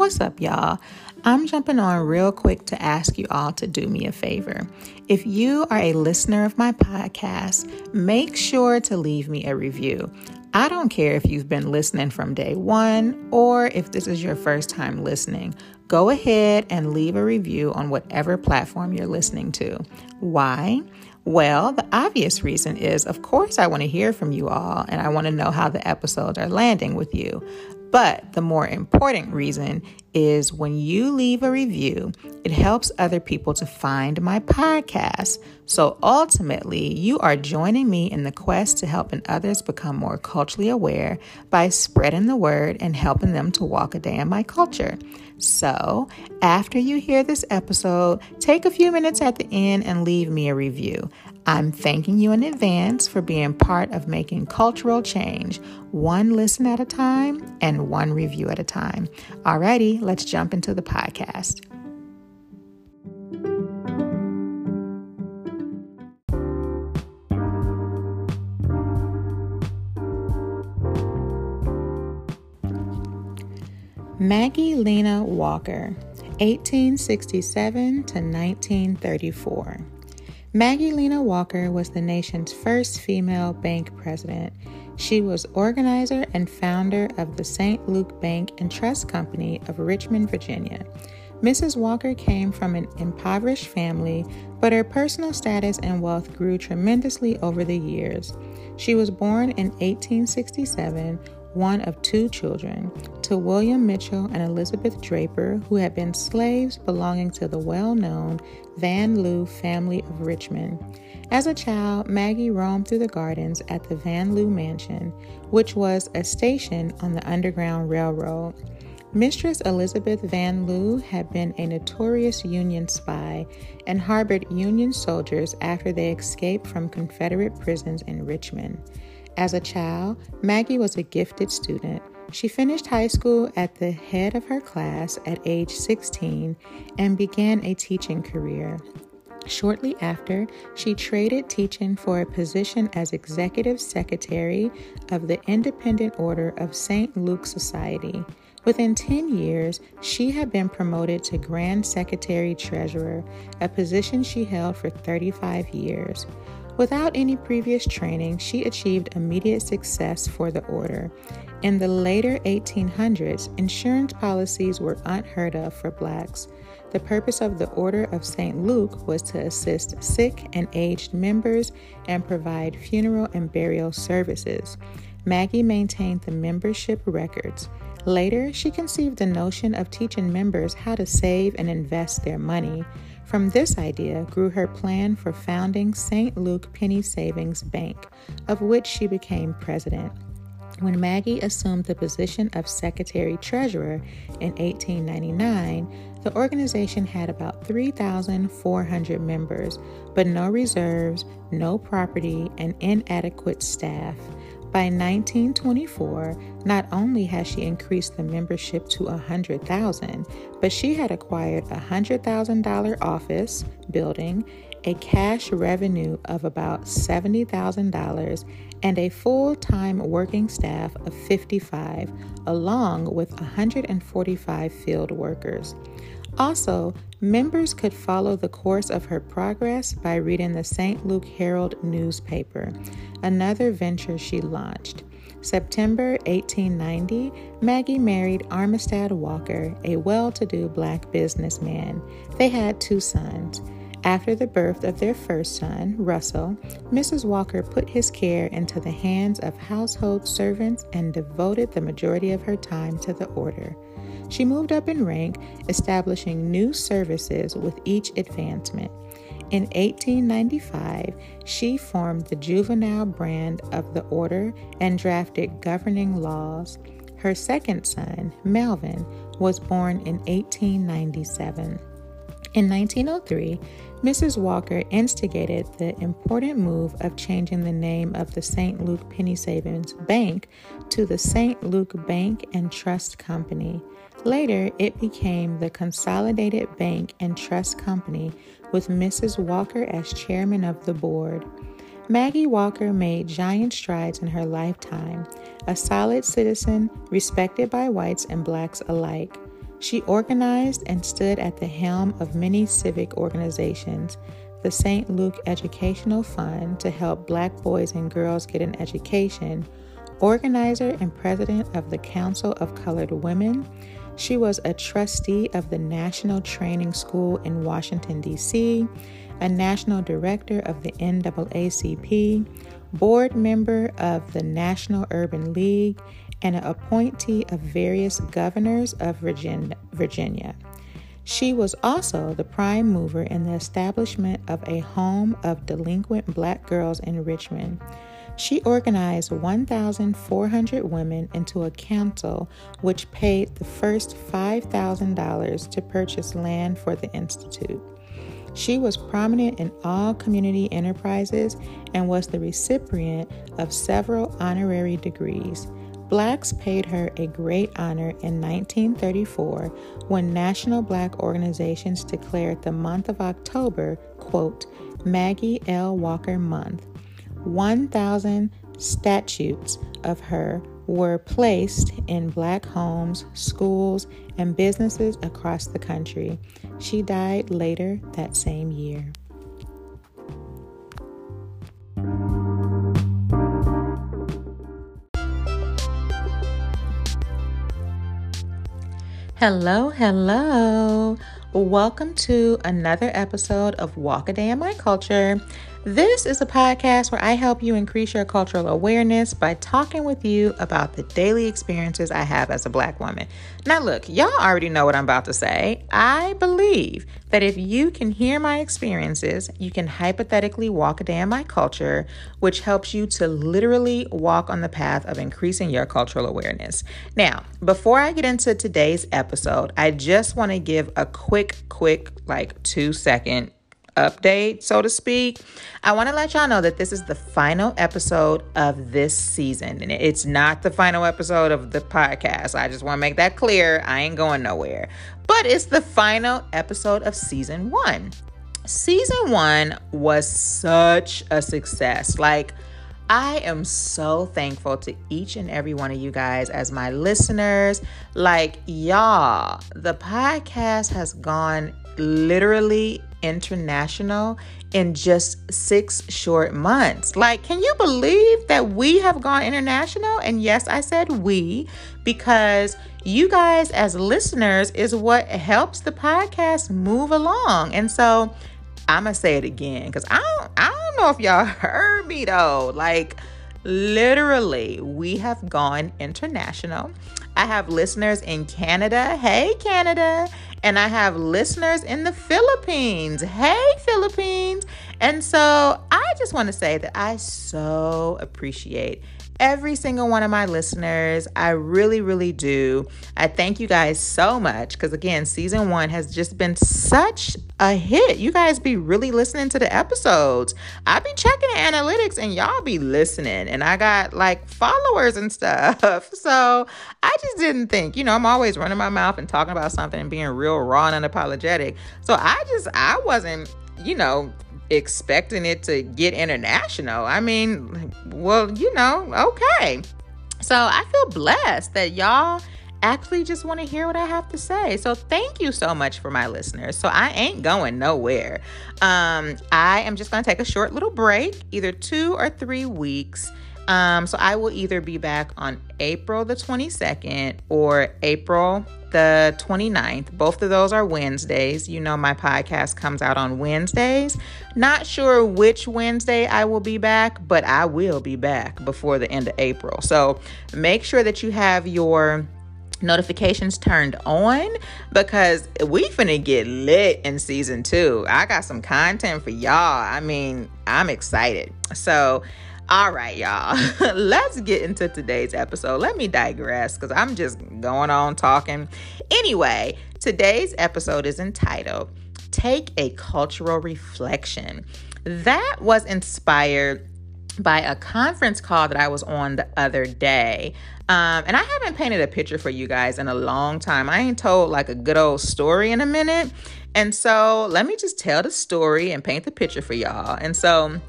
What's up, y'all? I'm jumping on real quick to ask you all to do me a favor. If you are a listener of my podcast, make sure to leave me a review. I don't care if you've been listening from day one or if this is your first time listening. Go ahead and leave a review on whatever platform you're listening to. Why? Well, the obvious reason is, of course, I want to hear from you all and I want to know how the episodes are landing with you. But the more important reason is when you leave a review, it helps other people to find my podcast. So ultimately, you are joining me in the quest to helping others become more culturally aware by spreading the word and helping them to walk a day in my culture. So after you hear this episode, take a few minutes at the end and leave me a review. I'm thanking you in advance for being part of making cultural change, one listen at a time and one review at a time. Alrighty, let's jump into the podcast. Maggie Lena Walker, 1867 to 1934. Maggie Lena Walker was the nation's first female bank president. She was organizer and founder of the St. Luke Bank and Trust Company of Richmond, Virginia. Mrs. Walker came from an impoverished family, but her personal status and wealth grew tremendously over the years. She was born in 1867, one of two children, to William Mitchell and Elizabeth Draper, who had been slaves belonging to the well-known Van Lew family of Richmond. As a child, Maggie roamed through the gardens at the Van Lew mansion, which was a station on the Underground Railroad. Mistress Elizabeth Van Lew had been a notorious Union spy and harbored Union soldiers after they escaped from Confederate prisons in Richmond. As a child, Maggie was a gifted student. She finished high school at the head of her class at age 16 and began a teaching career. Shortly after, she traded teaching for a position as executive secretary of the Independent Order of St. Luke Society. Within 10 years, she had been promoted to Grand Secretary Treasurer, a position she held for 35 years. Without any previous training, she achieved immediate success for the order. In the later 1800s, insurance policies were unheard of for blacks. The purpose of the Order of St. Luke was to assist sick and aged members and provide funeral and burial services. Maggie maintained the membership records. Later, she conceived the notion of teaching members how to save and invest their money. From this idea grew her plan for founding St. Luke Penny Savings Bank, of which she became president. When Maggie assumed the position of secretary-treasurer in 1899, the organization had about 3,400 members, but no reserves, no property, and inadequate staff. By 1924, not only had she increased the membership to 100,000, but she had acquired a $100,000 office building, a cash revenue of about $70,000, and a full-time working staff of 55, along with 145 field workers. Also, members could follow the course of her progress by reading the St. Luke Herald newspaper, another venture she launched. September 1890, Maggie married Armistad Walker, a well-to-do black businessman. They had two sons. After the birth of their first son, Russell, Mrs. Walker put his care into the hands of household servants and devoted the majority of her time to the order. She moved up in rank, establishing new services with each advancement. In 1895, she formed the juvenile branch of the order and drafted governing laws. Her second son, Melvin, was born in 1897. In 1903, Mrs. Walker instigated the important move of changing the name of the St. Luke Penny Savings Bank to the St. Luke Bank and Trust Company. Later, it became the Consolidated Bank and Trust Company with Mrs. Walker as chairman of the board. Maggie Walker made giant strides in her lifetime, a solid citizen respected by whites and blacks alike. She organized and stood at the helm of many civic organizations, the St. Luke Educational Fund to help Black boys and girls get an education, organizer and president of the Council of Colored Women. She was a trustee of the National Training School in Washington, D.C., a national director of the NAACP, board member of the National Urban League, and an appointee of various governors of Virginia. She was also the prime mover in the establishment of a home of delinquent Black girls in Richmond. She organized 1,400 women into a council, which paid the first $5,000 to purchase land for the institute. She was prominent in all community enterprises and was the recipient of several honorary degrees. Blacks paid her a great honor in 1934 when national Black organizations declared the month of October, quote, Maggie L. Walker Month. 1,000 statues of her were placed in Black homes, schools, and businesses across the country. She died later that same year. Hello. Welcome to another episode of Walk a Day in My Culture. This is a podcast where I help you increase your cultural awareness by talking with you about the daily experiences I have as a Black woman. Now look, y'all already know what I'm about to say. I believe that if you can hear my experiences, you can hypothetically walk a day in my culture, which helps you to literally walk on the path of increasing your cultural awareness. Now, before I get into today's episode, I just want to give a quick, like 2-second update, so to speak. I want to let y'all know that this is the final episode of this season, and it's not the final episode of the podcast. I just want to make that clear. I ain't going nowhere, but it's the final episode of season one. Season one was such a success. Like, I am so thankful to each and every one of you guys as my listeners. Like, y'all, the podcast has gone literally international in just 6 short months. Like, can you believe that we have gone international? And yes, I said we, because you guys as listeners is what helps the podcast move along. And so I'm gonna say it again, because I don't know if y'all heard me though. Like, literally, we have gone international. I have listeners in Canada. Hey, Canada. And I have listeners in the Philippines. Hey, Philippines. And so I just want to say that I so appreciate every single one of my listeners. I really, really do. I thank you guys so much because, again, season one has just been such a hit. You guys be really listening to the episodes. I be checking the analytics and y'all be listening. And I got like followers and stuff. So I just didn't think, you know, I'm always running my mouth and talking about something and being real raw and unapologetic. So I wasn't, you know, expecting it to get international. I mean, well, you know, okay. So I feel blessed that y'all actually just want to hear what I have to say. So thank you so much for my listeners. So I ain't going nowhere. I am just going to take a short little break, either 2 or 3 weeks. So I will either be back on April the 22nd or April the 29th. Both of those are Wednesdays. You know, my podcast comes out on Wednesdays. Not sure which Wednesday I will be back, but I will be back before the end of April. So make sure that you have your notifications turned on, because we finna get lit in season 2. I got some content for y'all. I mean, I'm excited. So all right, y'all, let's get into today's episode. Let me digress because I'm just going on talking. Anyway, today's episode is entitled, Take a Cultural Reflection. That was inspired by a conference call that I was on the other day. And I haven't painted a picture for you guys in a long time. I ain't told like a good old story in a minute. And so let me just tell the story and paint the picture for y'all. And so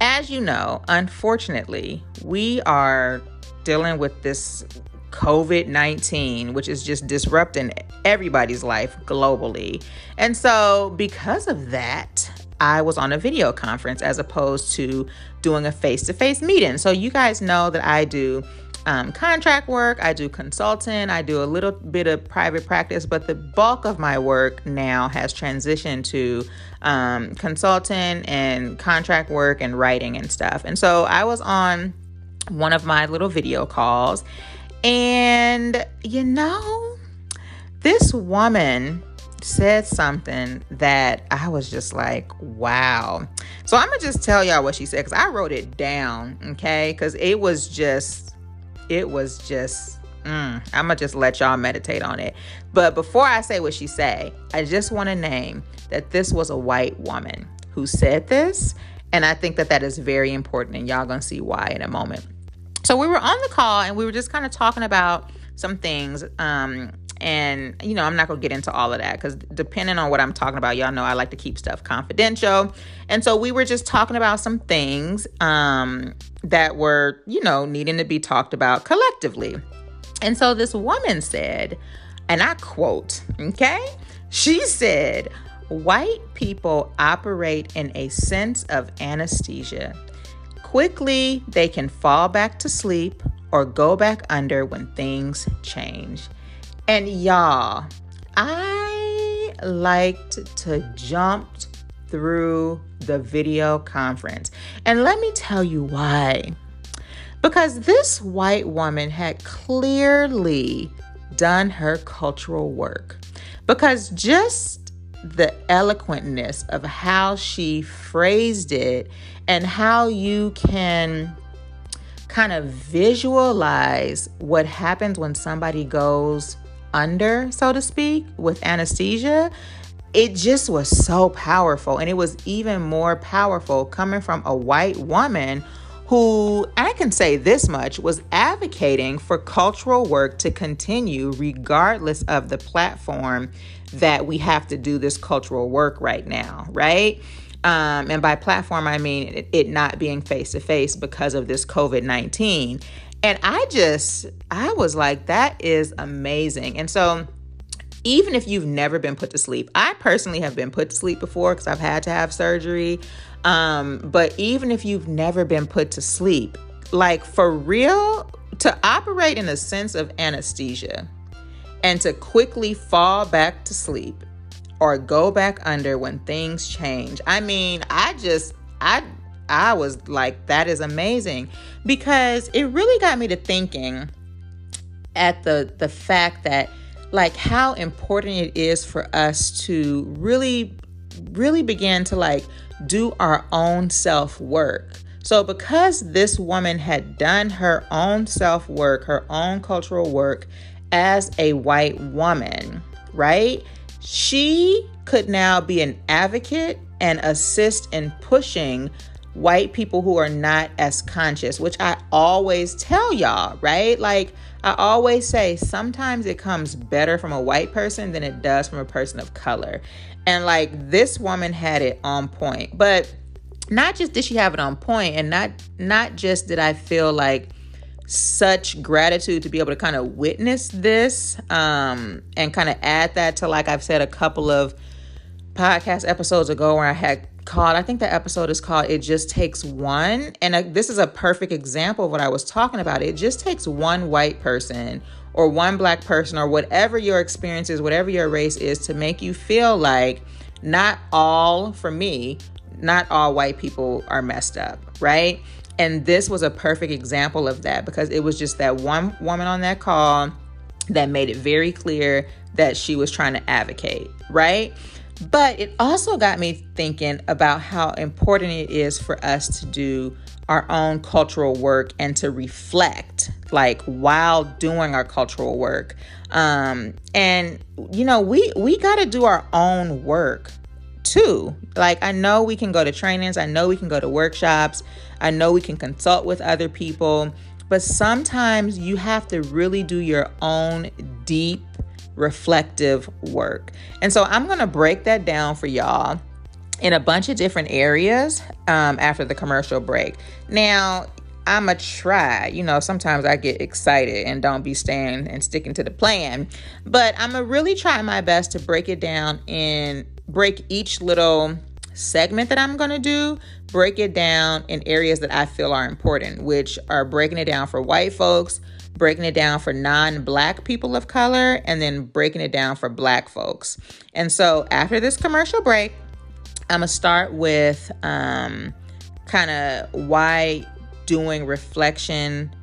As you know, unfortunately, we are dealing with this COVID-19, which is just disrupting everybody's life globally. And so because of that, I was on a video conference as opposed to doing a face-to-face meeting. So you guys know that I do contract work, I do consulting, I do a little bit of private practice, but the bulk of my work now has transitioned to consulting and contract work and writing and stuff. And so I was on one of my little video calls, and you know, this woman said something that I was just like, wow. So I'm gonna just tell y'all what she said, because I wrote it down, okay? Because it was just I'm gonna just let y'all meditate on it. But before I say what she say, I just want to name that this was a white woman who said this, and I think that that is very important, and y'all gonna see why in a moment. So we were on the call and we were just kind of talking about some things, and, you know, I'm not going to get into all of that because depending on what I'm talking about, y'all know I like to keep stuff confidential. And so we were just talking about some things that were, you know, needing to be talked about collectively. And so this woman said, and I quote, okay, she said, "White people operate in a sense of anesthesia. Quickly, they can fall back to sleep or go back under when things change." And y'all, I liked to jump through the video conference. And let me tell you why. Because this white woman had clearly done her cultural work. Because just the eloquentness of how she phrased it and how you can kind of visualize what happens when somebody goes under, so to speak, with anesthesia, it just was so powerful. And it was even more powerful coming from a white woman who, I can say this much, was advocating for cultural work to continue regardless of the platform that we have to do this cultural work right now, right? And by platform, I mean it not being face-to-face because of this COVID-19. And I was like, that is amazing. And so even if you've never been put to sleep, I personally have been put to sleep before because I've had to have surgery. But even if you've never been put to sleep, like for real, to operate in a sense of anesthesia and to quickly fall back to sleep or go back under when things change. I mean, I was like, that is amazing, because it really got me to thinking at the fact that, like, how important it is for us to really, really begin to like do our own self work. So because this woman had done her own self work, her own cultural work as a white woman, right? She could now be an advocate and assist in pushing white people who are not as conscious, which I always tell y'all, right? Like I always say, sometimes it comes better from a white person than it does from a person of color. And like this woman had it on point, but not just did she have it on point, and not just did I feel like such gratitude to be able to kind of witness this, and kind of add that to, like I've said a couple of podcast episodes ago where I had called, I think the episode is called "It Just Takes One," and this is a perfect example of what I was talking about. It just takes one white person or one black person or whatever your experience is, whatever your race is, to make you feel like not all white people are messed up, right? And this was a perfect example of that, because it was just that one woman on that call that made it very clear that she was trying to advocate, right? But it also got me thinking about how important it is for us to do our own cultural work and to reflect, like, while doing our cultural work. And, you know, we got to do our own work too. Like, I know we can go to trainings, I know we can go to workshops, I know we can consult with other people, but sometimes you have to really do your own deep reflective work. And so I'm going to break that down for y'all in a bunch of different areas after the commercial break. Now, I'ma try. You know, sometimes I get excited and don't be staying and sticking to the plan. But I'ma really try my best to break it down and break each little segment that I'm gonna do, break it down in areas that I feel are important, which are breaking it down for white folks, breaking it down for non-black people of color, and then breaking it down for black folks. And so after this commercial break, I'm gonna start with kind of why doing reflection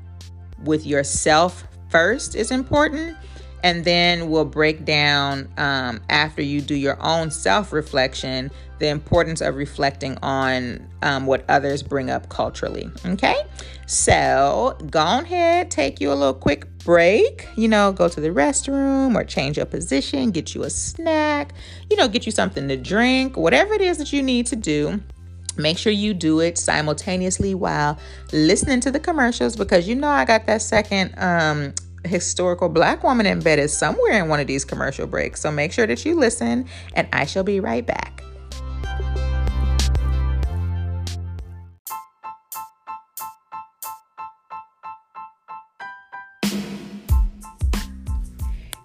with yourself first is important. And then we'll break down, after you do your own self-reflection, the importance of reflecting on what others bring up culturally, okay? So go ahead, take you a little quick break, you know, go to the restroom or change your position, get you a snack, you know, get you something to drink, whatever it is that you need to do. Make sure you do it simultaneously while listening to the commercials, because you know I got that second historical black woman embedded somewhere in one of these commercial breaks. So make sure that you listen, and I shall be right back.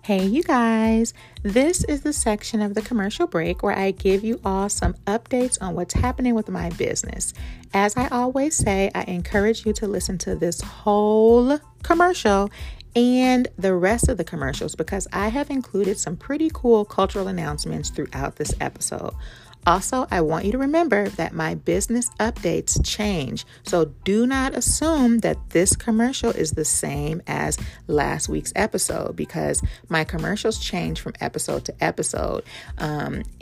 Hey, you guys, this is the section of the commercial break where I give you all some updates on what's happening with my business. As I always say, I encourage you to listen to this whole commercial and the rest of the commercials, because I have included some pretty cool cultural announcements throughout this episode. Also, I want you to remember that my business updates change, so do not assume that this commercial is the same as last week's episode, because my commercials change from episode to episode.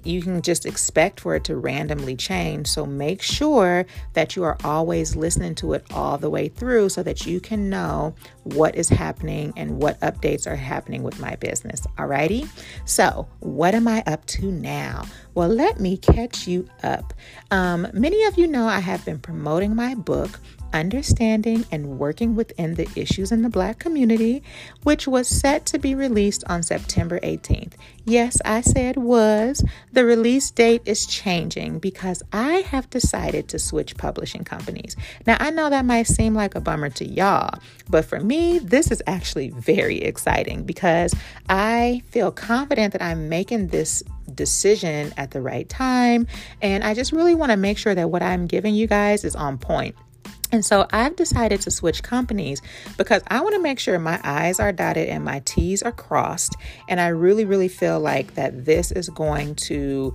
You can just expect for it to randomly change, so make sure that you are always listening to it all the way through so that you can know what is happening and what updates are happening with my business, alrighty? So, what am I up to now? Well, let me catch you up. Many of you know I have been promoting my book, Understanding and Working Within the Issues in the Black Community, which was set to be released on September 18th. Yes, I said was. The release date is changing because I have decided to switch publishing companies. Now, I know that might seem like a bummer to y'all, but for me, this is actually very exciting because I feel confident that I'm making this decision at the right time, and I just really want to make sure that what I'm giving you guys is on point. And so I've decided to switch companies because I want to make sure my I's are dotted and my T's are crossed. And I really, really feel like that this is going to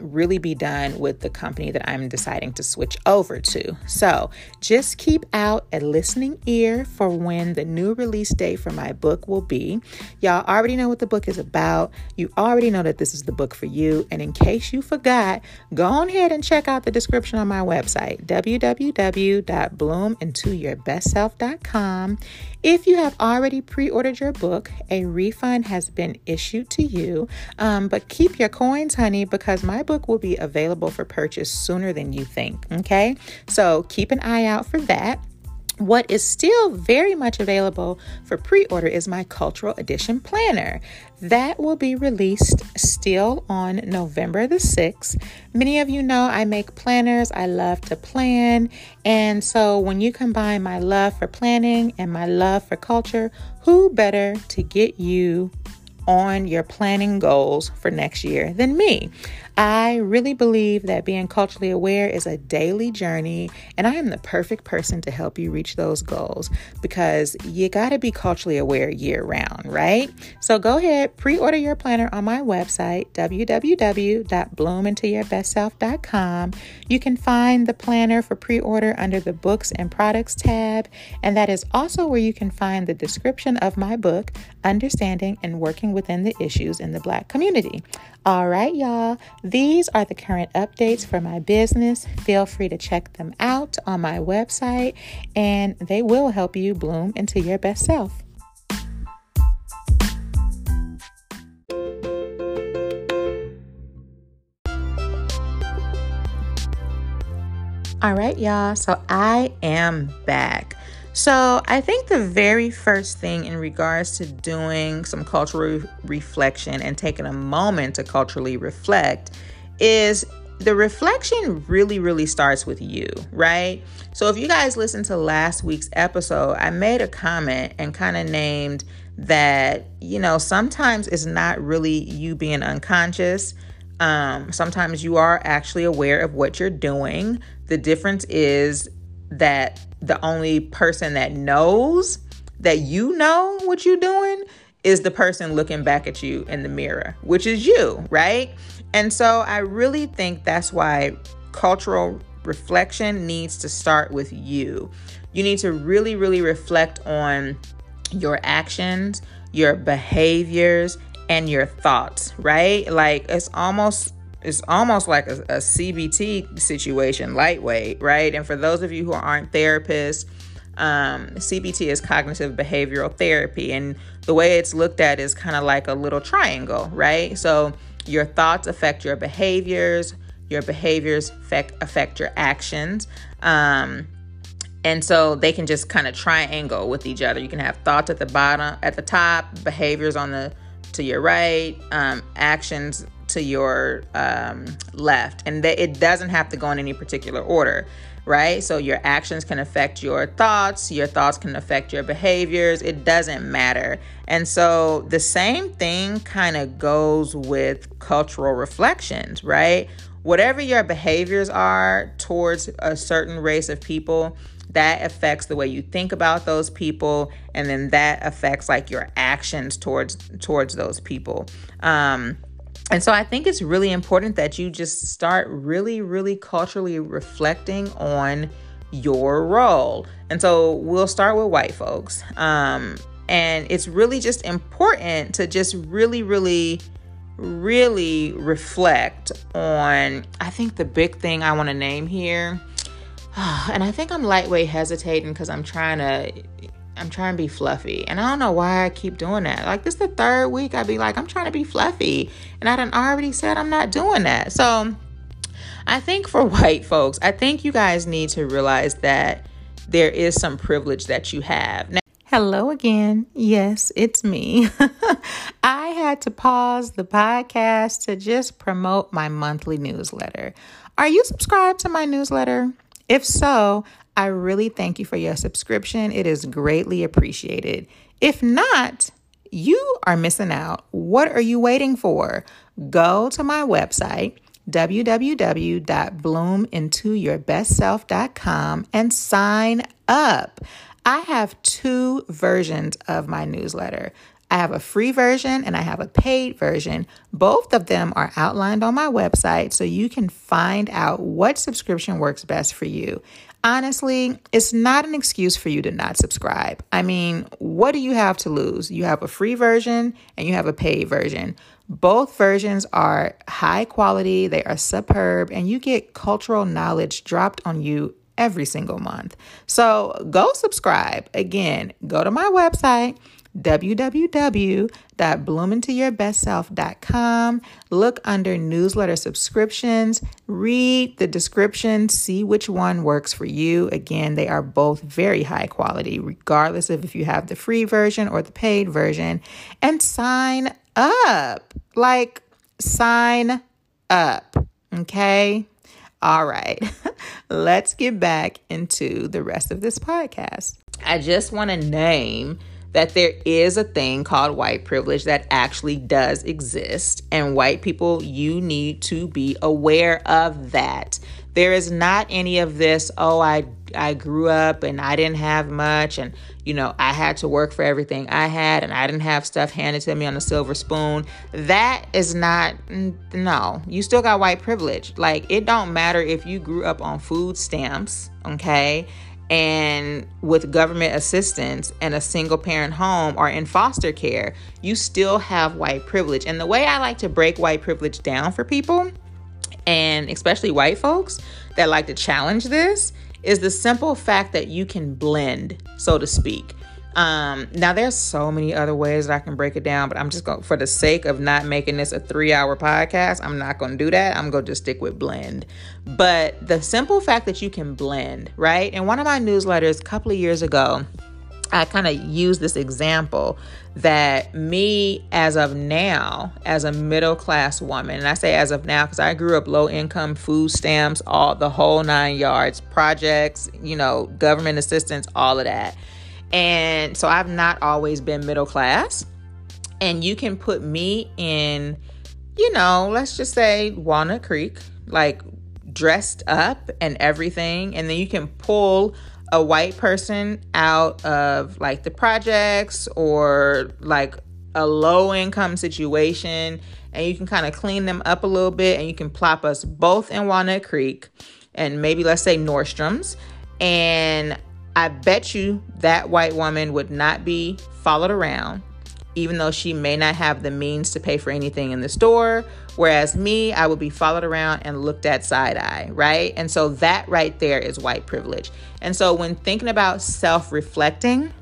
really be done with the company that I'm deciding to switch over to. So just keep out a listening ear for when the new release date for my book will be. Y'all already know what the book is about. You already know that this is the book for you. And in case you forgot, go on ahead and check out the description on my website, www.bloomintoyourbestself.com. If you have already pre-ordered your book, a refund has been issued to you, but keep your coins, honey, because my book will be available for purchase sooner than you think, okay? So keep an eye out for that. What is still very much available for pre-order is my Cultural Edition Planner. That will be released still on November the 6th. Many of you know I make planners. I love to plan. And so when you combine my love for planning and my love for culture, who better to get you on your planning goals for next year than me? I really believe that being culturally aware is a daily journey, and I am the perfect person to help you reach those goals because you gotta be culturally aware year round, right? So go ahead, pre-order your planner on my website, www.bloomintoyourbestself.com. You can find the planner for pre-order under the Books and Products tab, and that is also where you can find the description of my book, Understanding and Working Within the Issues in the Black Community. All right, y'all. These are the current updates for my business. Feel free to check them out on my website, and they will help you bloom into your best self. All right, y'all. So I am back. So I think the very first thing in regards to doing some cultural reflection and taking a moment to culturally reflect is the reflection really starts with you, right? So if you guys listened to last week's episode, I made a comment and kind of named that, you know, sometimes it's not really you being unconscious. Sometimes you are actually aware of what you're doing. The difference is that the only person that knows that you know what you're doing is the person looking back at you in the mirror, which is you, right? And so I really think that's why cultural reflection needs to start with you. You need to really reflect on your actions, your behaviors, and your thoughts, right? Like it's almost like a CBT situation, lightweight, right? And for those of you who aren't therapists, CBT is cognitive behavioral therapy. And the way it's looked at is kind of like a little triangle, right? So your thoughts affect your behaviors affect your actions. And so they can just kind of triangle with each other. You can have thoughts at the bottom, at the top, behaviors on the to your right, actions to your left, and it doesn't have to go in any particular order, right? So your actions can affect your thoughts can affect your behaviors, it doesn't matter. And so the same thing kind of goes with cultural reflections, right? Whatever your behaviors are towards a certain race of people, that affects the way you think about those people, and then that affects like your actions towards those people. And so I think it's really important that you just start really culturally reflecting on your role. And so we'll start with white folks. And it's really just important to just really reflect on, I think the big thing I want to name here, and I think I'm lightweight hesitating because I'm trying to be fluffy. And I don't know why I keep doing that. Like, this is the third week I'd be like, I'm trying to be fluffy. And I done already said I'm not doing that. So I think for white folks, I think you guys need to realize that there is some privilege that you have. Now, hello again. Yes, it's me. I had to pause the podcast to just promote my monthly newsletter. Are you subscribed to my newsletter? If so, I really thank you for your subscription. It is greatly appreciated. If not, you are missing out. What are you waiting for? Go to my website, www.bloomintoyourbestself.com, and sign up. I have two versions of my newsletter. I have a free version and I have a paid version. Both of them are outlined on my website so you can find out what subscription works best for you. Honestly, it's not an excuse for you to not subscribe. I mean, what do you have to lose? You have a free version and you have a paid version. Both versions are high quality, they are superb, and you get cultural knowledge dropped on you every single month. So go subscribe. Again, go to my website, www.bloomintoyourbestself.com. Look under newsletter subscriptions, read the description, see which one works for you. Again, they are both very high quality, regardless of if you have the free version or the paid version, and sign up. Like, sign up. Okay. All right. Let's get back into the rest of this podcast. I just want to name that there is a thing called white privilege that actually does exist. And white people, you need to be aware of that. There is not any of this, oh, I grew up and I didn't have much, and, you know, I had to work for everything I had and I didn't have stuff handed to me on a silver spoon. That is not, no, you still got white privilege. Like, it don't matter if you grew up on food stamps, okay? And with government assistance and a single parent home or in foster care, you still have white privilege. And the way I like to break white privilege down for people, and especially white folks that like to challenge this, is the simple fact that you can blend, so to speak. Now there's so many other ways that I can break it down, but I'm just going, for the sake of not making this a 3-hour podcast, I'm not going to do that. I'm going to just stick with blend. But the simple fact that you can blend, right? In one of my newsletters a couple of years ago, I kind of use this example that me as of now, as a middle class woman, and I say as of now because I grew up low income, food stamps, all the whole nine yards, projects, you know, government assistance, all of that. And so I've not always been middle class. And you can put me in, you know, let's just say Walnut Creek, like dressed up and everything. And then you can pull a white person out of like the projects or like a low income situation, and you can kind of clean them up a little bit, and you can plop us both in Walnut Creek and maybe let's say Nordstrom's. And I bet you that white woman would not be followed around, even though she may not have the means to pay for anything in the store. Whereas me, I would be followed around and looked at side-eye, right? And so that right there is white privilege. And so when thinking about self-reflecting,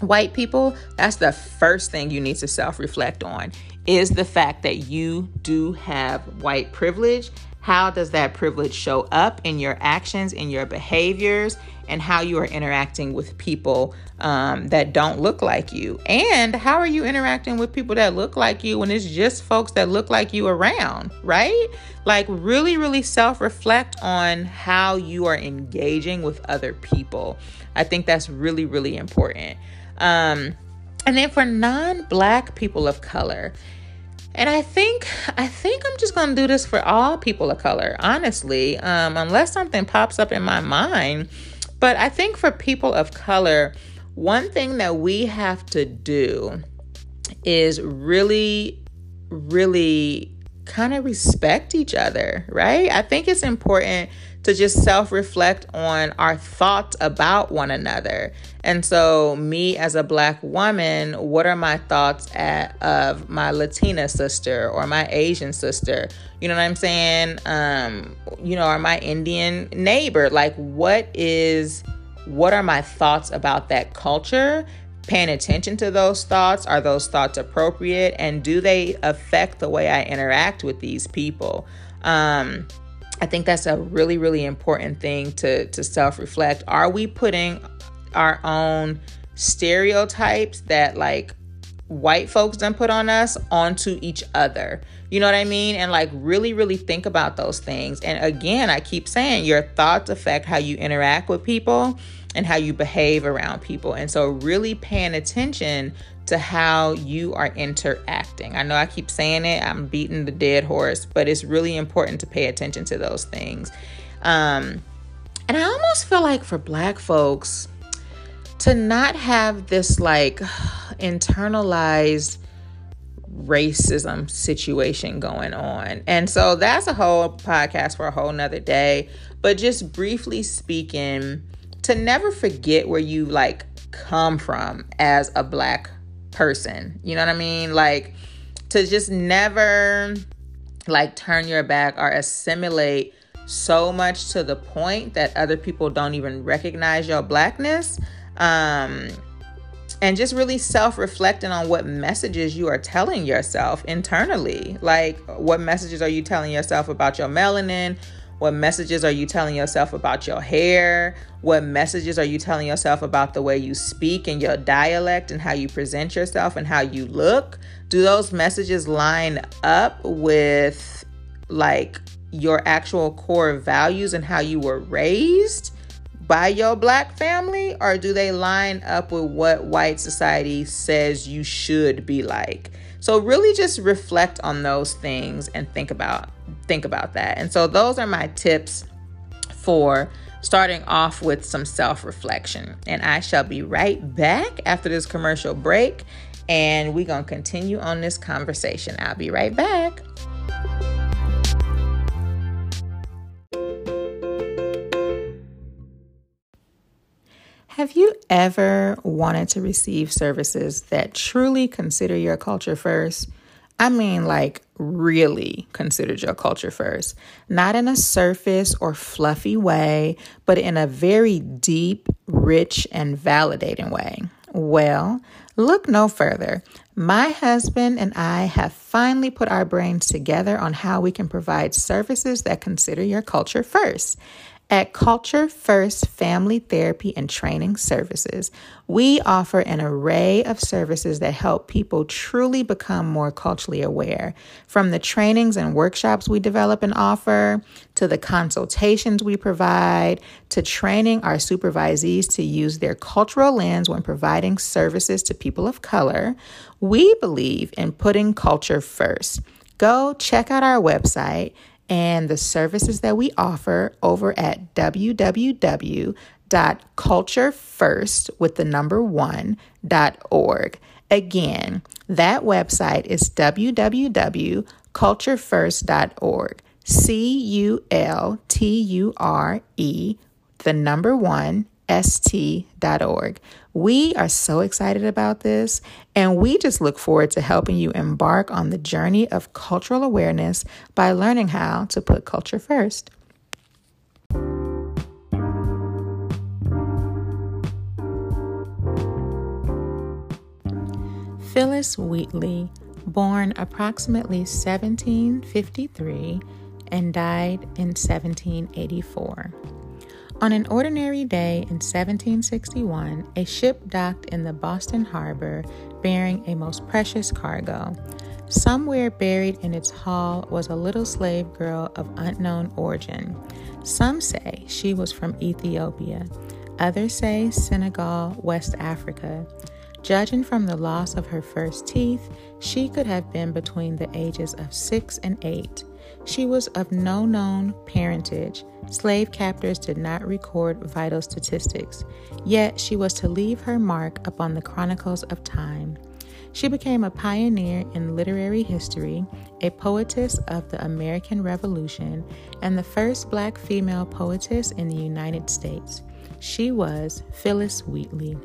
white people, that's the first thing you need to self-reflect on, is the fact that you do have white privilege. How does that privilege show up in your actions, in your behaviors, and how you are interacting with people that don't look like you? And how are you interacting with people that look like you when it's just folks that look like you around, right? Like really, really self-reflect on how you are engaging with other people. I think that's really, really important. And then for non-Black people of color, and I think I'm just gonna do this for all people of color, honestly, unless something pops up in my mind. But I think for people of color, one thing that we have to do is really, really kind of respect each other, right? I think it's important to just self-reflect on our thoughts about one another. And so me as a Black woman, what are my thoughts of my Latina sister or my Asian sister? You know what I'm saying? You know, or my Indian neighbor? Like what are my thoughts about that culture? Paying attention to those thoughts. Are those thoughts appropriate? And do they affect the way I interact with these people? I think that's a really, really important thing to self-reflect. Are we putting our own stereotypes that like white folks done put on us onto each other? You know what I mean? And like really, really think about those things. And again, I keep saying your thoughts affect how you interact with people and how you behave around people. And so really paying attention to how you are interacting. I know I keep saying it, I'm beating the dead horse, but it's really important to pay attention to those things. And I almost feel like for Black folks to not have this like internalized racism situation going on. And so that's a whole podcast for a whole nother day, but just briefly speaking, to never forget where you like come from as a Black person. You know what I mean? Like to just never like turn your back or assimilate so much to the point that other people don't even recognize your Blackness. And just really self-reflecting on what messages you are telling yourself internally. Like what messages are you telling yourself about your melanin? What messages are you telling yourself about your hair? What messages are you telling yourself about the way you speak and your dialect and how you present yourself and how you look? Do those messages line up with like your actual core values and how you were raised by your Black family? Or do they line up with what white society says you should be like? So really just reflect on those things and think about that. And so those are my tips for starting off with some self-reflection. And I shall be right back after this commercial break, and we're going to continue on this conversation. I'll be right back. Have you ever wanted to receive services that truly consider your culture first? I mean, like really considered your culture first, not in a surface or fluffy way, but in a very deep, rich, and validating way. Well, look no further. My husband and I have finally put our brains together on how we can provide services that consider your culture first. At Culture First Family Therapy and Training Services, we offer an array of services that help people truly become more culturally aware. From the trainings and workshops we develop and offer, to the consultations we provide, to training our supervisees to use their cultural lens when providing services to people of color, we believe in putting culture first. Go check out our website and the services that we offer over at www.culturefirst.org. Again, that website is www.culturefirst.org. culturefirst.org. We are so excited about this, and we just look forward to helping you embark on the journey of cultural awareness by learning how to put culture first. Phyllis Wheatley, born approximately 1753 and died in 1784. On an ordinary day in 1761, a ship docked in the Boston harbor bearing a most precious cargo. Somewhere buried in its hull was a little slave girl of unknown origin. Some say she was from Ethiopia. Others say Senegal, West Africa. Judging from the loss of her first teeth, she could have been between the ages of 6 and 8. She was of no known parentage. Slave captors did not record vital statistics, yet she was to leave her mark upon the chronicles of time. She became a pioneer in literary history, a poetess of the American Revolution, and the first Black female poetess in the United States. She was Phyllis Wheatley.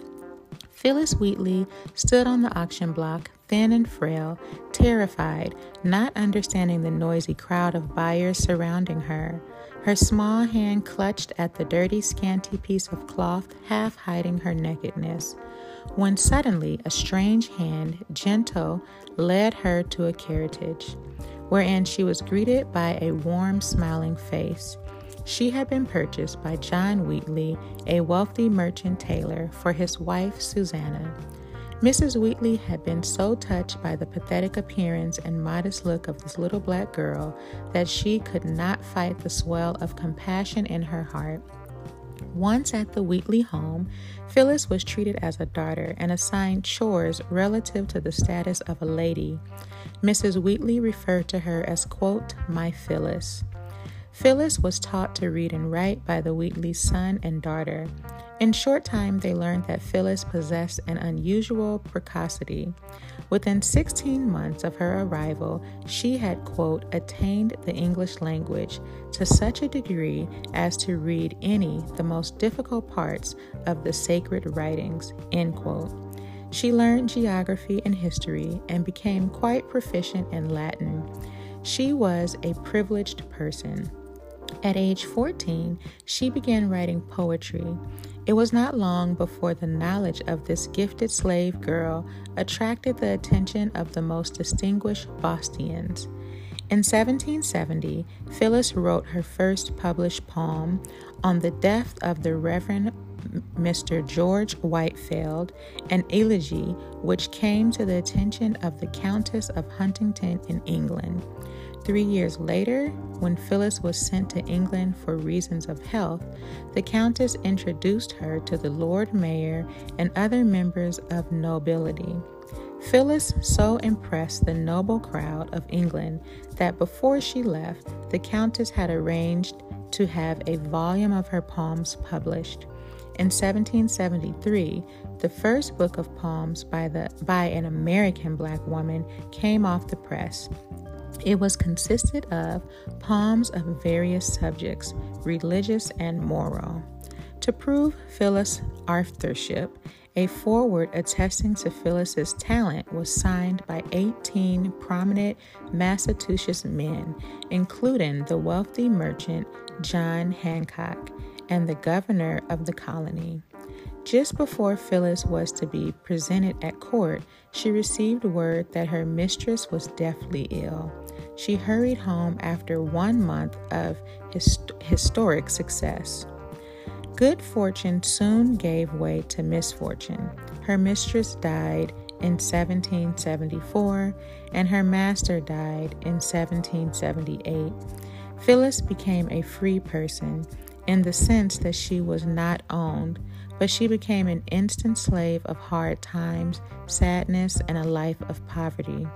Phyllis Wheatley stood on the auction block, thin and frail, terrified, not understanding the noisy crowd of buyers surrounding her. Her small hand clutched at the dirty, scanty piece of cloth, half hiding her nakedness, when suddenly a strange hand, gentle, led her to a carriage, wherein she was greeted by a warm, smiling face. She had been purchased by John Wheatley, a wealthy merchant tailor, for his wife, Susanna. Mrs. Wheatley had been so touched by the pathetic appearance and modest look of this little Black girl that she could not fight the swell of compassion in her heart. Once at the Wheatley home, Phyllis was treated as a daughter and assigned chores relative to the status of a lady. Mrs. Wheatley referred to her as, quote, "my Phyllis." Phyllis was taught to read and write by the Wheatley's son and daughter. In short time, they learned that Phyllis possessed an unusual precocity. Within 16 months of her arrival, she had, quote, "attained the English language to such a degree as to read any the most difficult parts of the sacred writings," end quote. She learned geography and history and became quite proficient in Latin. She was a privileged person. At age 14, she began writing poetry. It was not long before the knowledge of this gifted slave girl attracted the attention of the most distinguished Bostonians. In 1770, Phyllis wrote her first published poem, On the Death of the Reverend Mr. George Whitefield, an elegy which came to the attention of the Countess of Huntingdon in England. 3 years later, when Phyllis was sent to England for reasons of health, the Countess introduced her to the Lord Mayor and other members of nobility. Phyllis so impressed the noble crowd of England that before she left, the Countess had arranged to have a volume of her poems published. In 1773, the first book of poems by an American Black woman came off the press. It consisted of poems of various subjects, religious and moral. To prove Phyllis' authorship, a foreword attesting to Phyllis's talent was signed by 18 prominent Massachusetts men, including the wealthy merchant John Hancock and the governor of the colony. Just before Phyllis was to be presented at court, she received word that her mistress was deathly ill. She hurried home after 1 month of historic success. Good fortune soon gave way to misfortune. Her mistress died in 1774, and her master died in 1778. Phyllis became a free person in the sense that she was not owned, but she became an instant slave of hard times, sadness, and a life of poverty.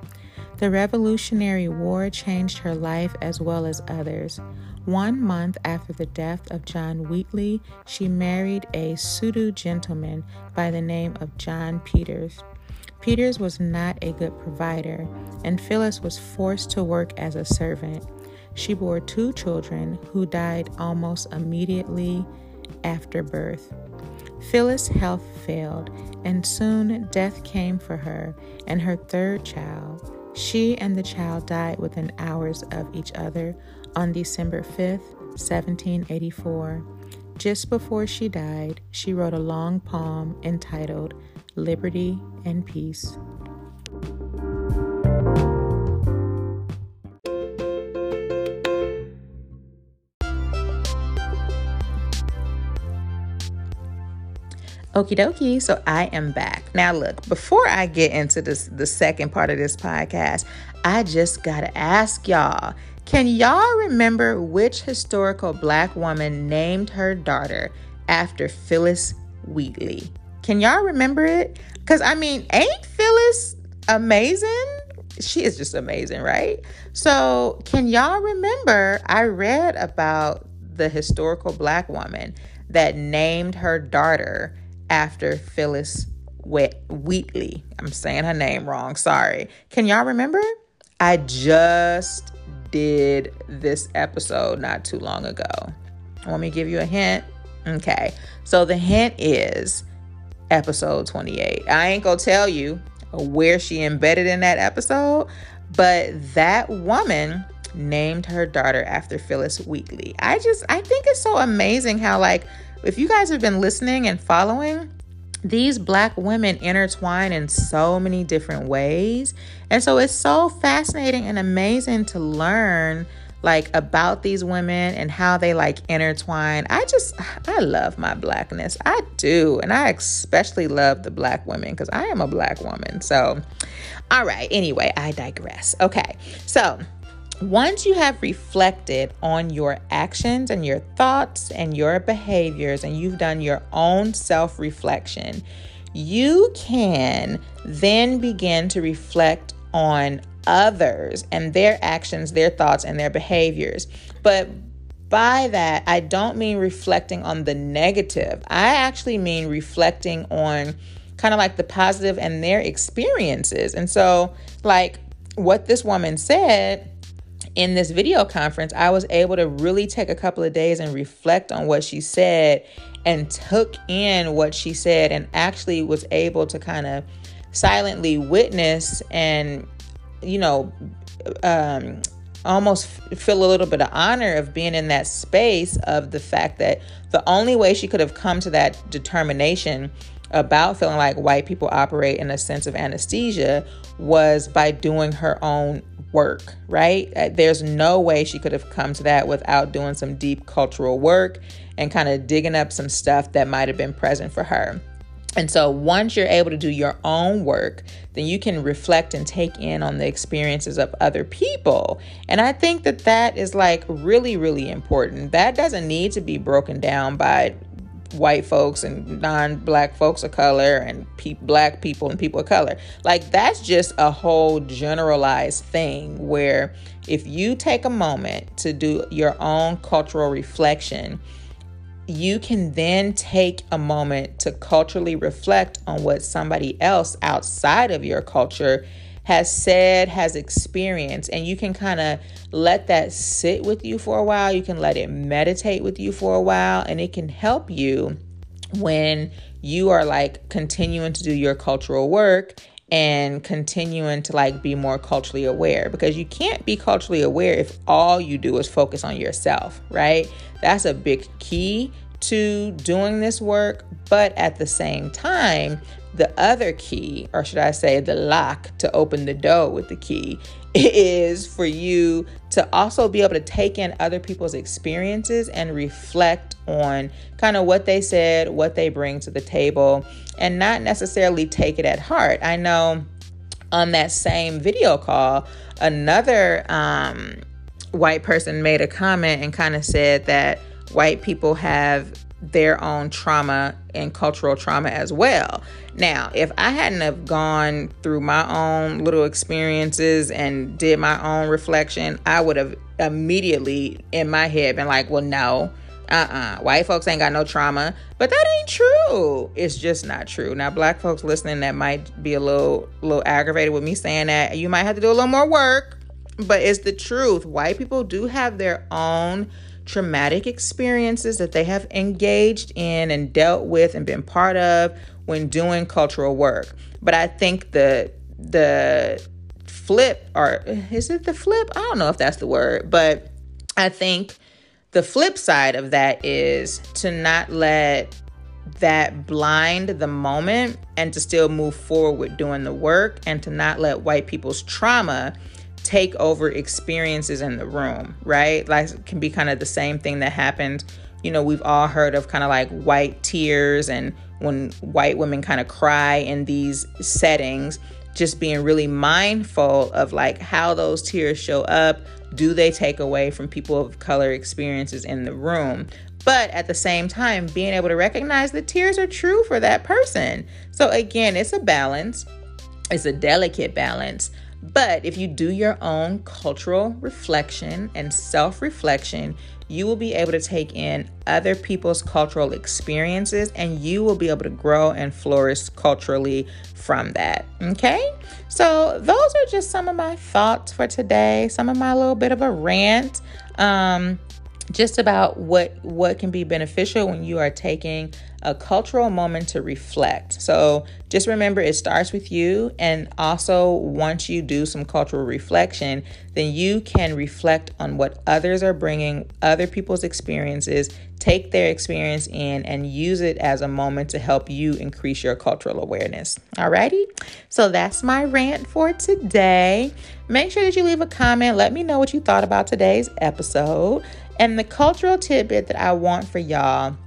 The Revolutionary War changed her life as well as others. 1 month after the death of John Wheatley, she married a pseudo gentleman by the name of John Peters. Peters was not a good provider, and Phyllis was forced to work as a servant. She bore 2 children who died almost immediately after birth. Phyllis' health failed, and soon death came for her and her 3rd child. She and the child died within hours of each other on December 5th, 1784. Just before she died, she wrote a long poem entitled Liberty and Peace. Okie dokie, so I am back. Now look, before I get into this, the second part of this podcast, I just gotta ask y'all, can y'all remember which historical Black woman named her daughter after Phyllis Wheatley? Can y'all remember it? Because, I mean, ain't Phyllis amazing? She is just amazing, right? So can y'all remember, I read about the historical Black woman that named her daughter after Phyllis Wheatley. I'm saying her name wrong, sorry. Can y'all remember? I just did this episode not too long ago. Want me to give you a hint? Okay, so the hint is episode 28. I ain't gonna tell you where she embedded in that episode, but that woman named her daughter after Phyllis Wheatley. I think it's so amazing how, like, if you guys have been listening and following, these Black women intertwine in so many different ways. And so it's so fascinating and amazing to learn, like, about these women and how they, like, intertwine. I love my Blackness. I do. And I especially love the Black women because I am a Black woman. So, all right. Anyway, I digress. Okay. So, once you have reflected on your actions and your thoughts and your behaviors, and you've done your own self-reflection, you can then begin to reflect on others and their actions, their thoughts, and their behaviors. But by that, I don't mean reflecting on the negative. I actually mean reflecting on kind of like the positive and their experiences. And so, like what this woman said, in this video conference, I was able to really take a couple of days and reflect on what she said and took in what she said and actually was able to kind of silently witness and, you know, almost feel a little bit of honor of being in that space of the fact that the only way she could have come to that determination about feeling like white people operate in a sense of anesthesia was by doing her own work, right? There's no way she could have come to that without doing some deep cultural work and kind of digging up some stuff that might have been present for her. And so once you're able to do your own work, then you can reflect and take in on the experiences of other people. And I think that that is, like, really, really important. That doesn't need to be broken down by white folks and non-Black folks of color and Black people and people of color. Like, that's just a whole generalized thing where if you take a moment to do your own cultural reflection, you can then take a moment to culturally reflect on what somebody else outside of your culture has said, has experienced, and you can kind of let that sit with you for a while. You can let it meditate with you for a while, and it can help you when you are, like, continuing to do your cultural work and continuing to, like, be more culturally aware, because you can't be culturally aware if all you do is focus on yourself, right? That's a big key to doing this work. But at the same time, The other key, or should I say the lock to open the door with the key, is for you to also be able to take in other people's experiences and reflect on kind of what they said, what they bring to the table, and not necessarily take it at heart. I know on that same video call, another white person made a comment and kind of said that white people have their own trauma and cultural trauma as well. Now, if I hadn't have gone through my own little experiences and did my own reflection, I would have immediately in my head been like, well, no, white folks ain't got no trauma, but that ain't true. It's just not true. Now, black folks listening that might be a little aggravated with me saying that, you might have to do a little more work, but it's the truth. White people do have their own traumatic experiences that they have engaged in and dealt with and been part of when doing cultural work. But I think the flip, or is it the flip? I don't know if that's the word, but I think the flip side of that is to not let that blind the moment and to still move forward with doing the work, and to not let white people's trauma take over experiences in the room, right? Like, can be kind of the same thing that happened. You know, we've all heard of kind of like white tears, and when white women kind of cry in these settings, just being really mindful of like how those tears show up. Do they take away from people of color experiences in the room? But at the same time, being able to recognize the tears are true for that person. So again, it's a balance. It's a delicate balance. But if you do your own cultural reflection and self-reflection, you will be able to take in other people's cultural experiences, and you will be able to grow and flourish culturally from that. Okay? So those are just some of my thoughts for today. Some of my little bit of a rant, just about what can be beneficial when you are taking a cultural moment to reflect. So just remember, it starts with you. And also, once you do some cultural reflection, then you can reflect on what others are bringing, other people's experiences, take their experience in and use it as a moment to help you increase your cultural awareness. Alrighty. So that's my rant for today. Make sure that you leave a comment. Let me know what you thought about today's episode. And the cultural tidbit that I want for y'all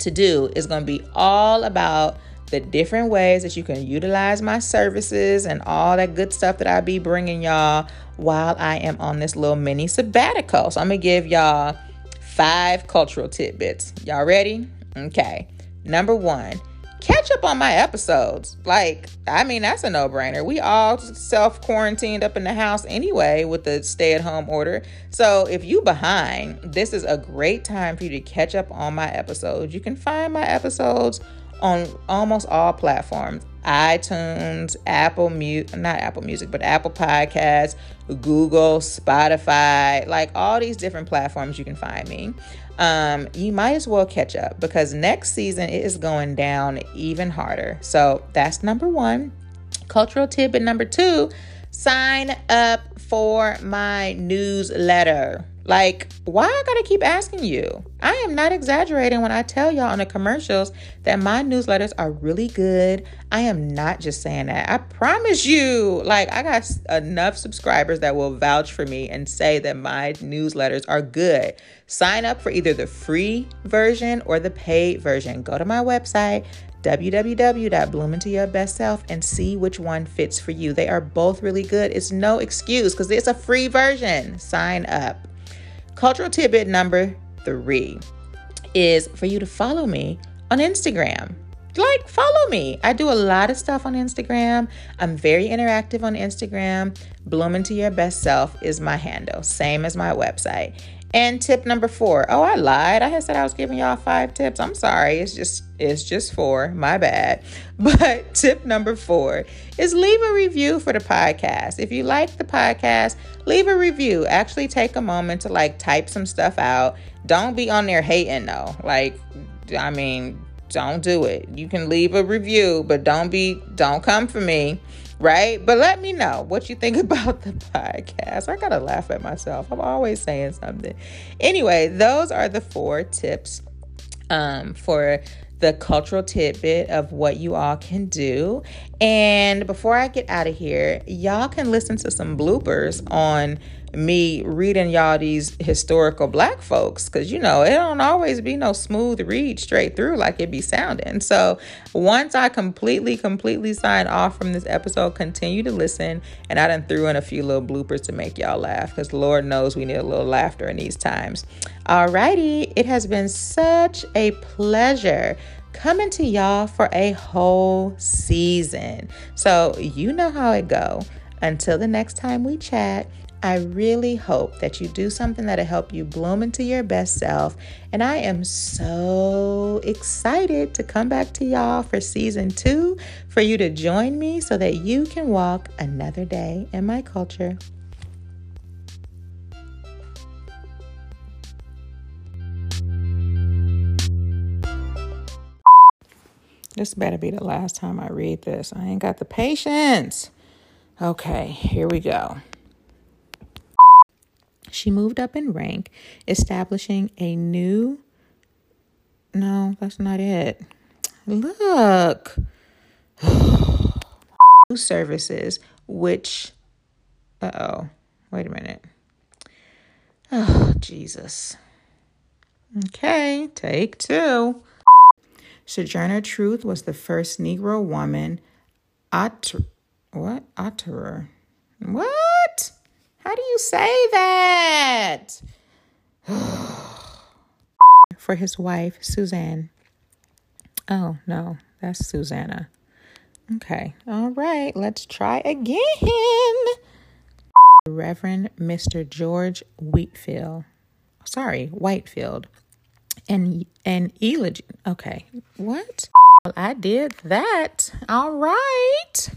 to do is going to be all about the different ways that you can utilize my services and all that good stuff that I be bringing y'all while I am on this little mini sabbatical. So I'm going to give y'all 5 cultural tidbits. Y'all ready? Okay. Number 1, catch up on my episodes. Like, I mean, that's a no-brainer. We all self-quarantined up in the house anyway with the stay-at-home order. So if you behind, this is a great time for you to catch up on my episodes. You can find my episodes on almost all platforms. iTunes, Apple Podcasts, Google, Spotify, like all these different platforms you can find me. You might as well catch up, because next season it is going down even harder. So that's number 1. Cultural tidbit number 2, sign up for my newsletter. Like, why I gotta keep asking you? I am not exaggerating when I tell y'all on the commercials that my newsletters are really good. I am not just saying that. I promise you, like, I got enough subscribers that will vouch for me and say that my newsletters are good. Sign up for either the free version or the paid version. Go to my website, www.bloomintoyourbestself, and see which one fits for you. They are both really good. It's no excuse because it's a free version. Sign up. Cultural tidbit number 3 is for you to follow me on Instagram. Like, follow me. I do a lot of stuff on Instagram. I'm very interactive on Instagram. Bloomin' to Your Best Self is my handle, same as my website. And tip number 4. Oh, I lied. I had said I was giving y'all 5 tips. I'm sorry. It's just 4. My bad. But tip number 4 is leave a review for the podcast. If you like the podcast, leave a review. Actually take a moment to like type some stuff out. Don't be on there hating though. Like, I mean, don't do it. You can leave a review, but don't come for me. Right? But let me know what you think about the podcast. I gotta laugh at myself. I'm always saying something. Anyway, those are the 4 tips for the cultural tidbit of what you all can do. And before I get out of here, y'all can listen to some bloopers on me reading y'all these historical Black folks, because, you know, it don't always be no smooth read straight through like it be sounding. So once I completely sign off from this episode, continue to listen. And I done threw in a few little bloopers to make y'all laugh, because Lord knows we need a little laughter in these times. Alrighty, it has been such a pleasure coming to y'all for a whole season. So you know how it go. Until the next time we chat, I really hope that you do something that'll help you bloom into your best self. And I am so excited to come back to y'all for season 2, for you to join me so that you can walk another day in my culture. This better be the last time I read this. I ain't got the patience. Okay, here we go. She moved up in rank, establishing a new... No, that's not it. Look. New services, which... Uh-oh. Wait a minute. Oh, Jesus. Okay, take 2. Sojourner Truth was the first Negro woman... Utterer. What? How do you say that? For his wife, Suzanne. Oh, no, that's Susanna. Okay, all right, let's try again. Reverend Mr. George Whitefield. Sorry, Whitefield. And eulogy. Okay, what? Well, I did that. All right.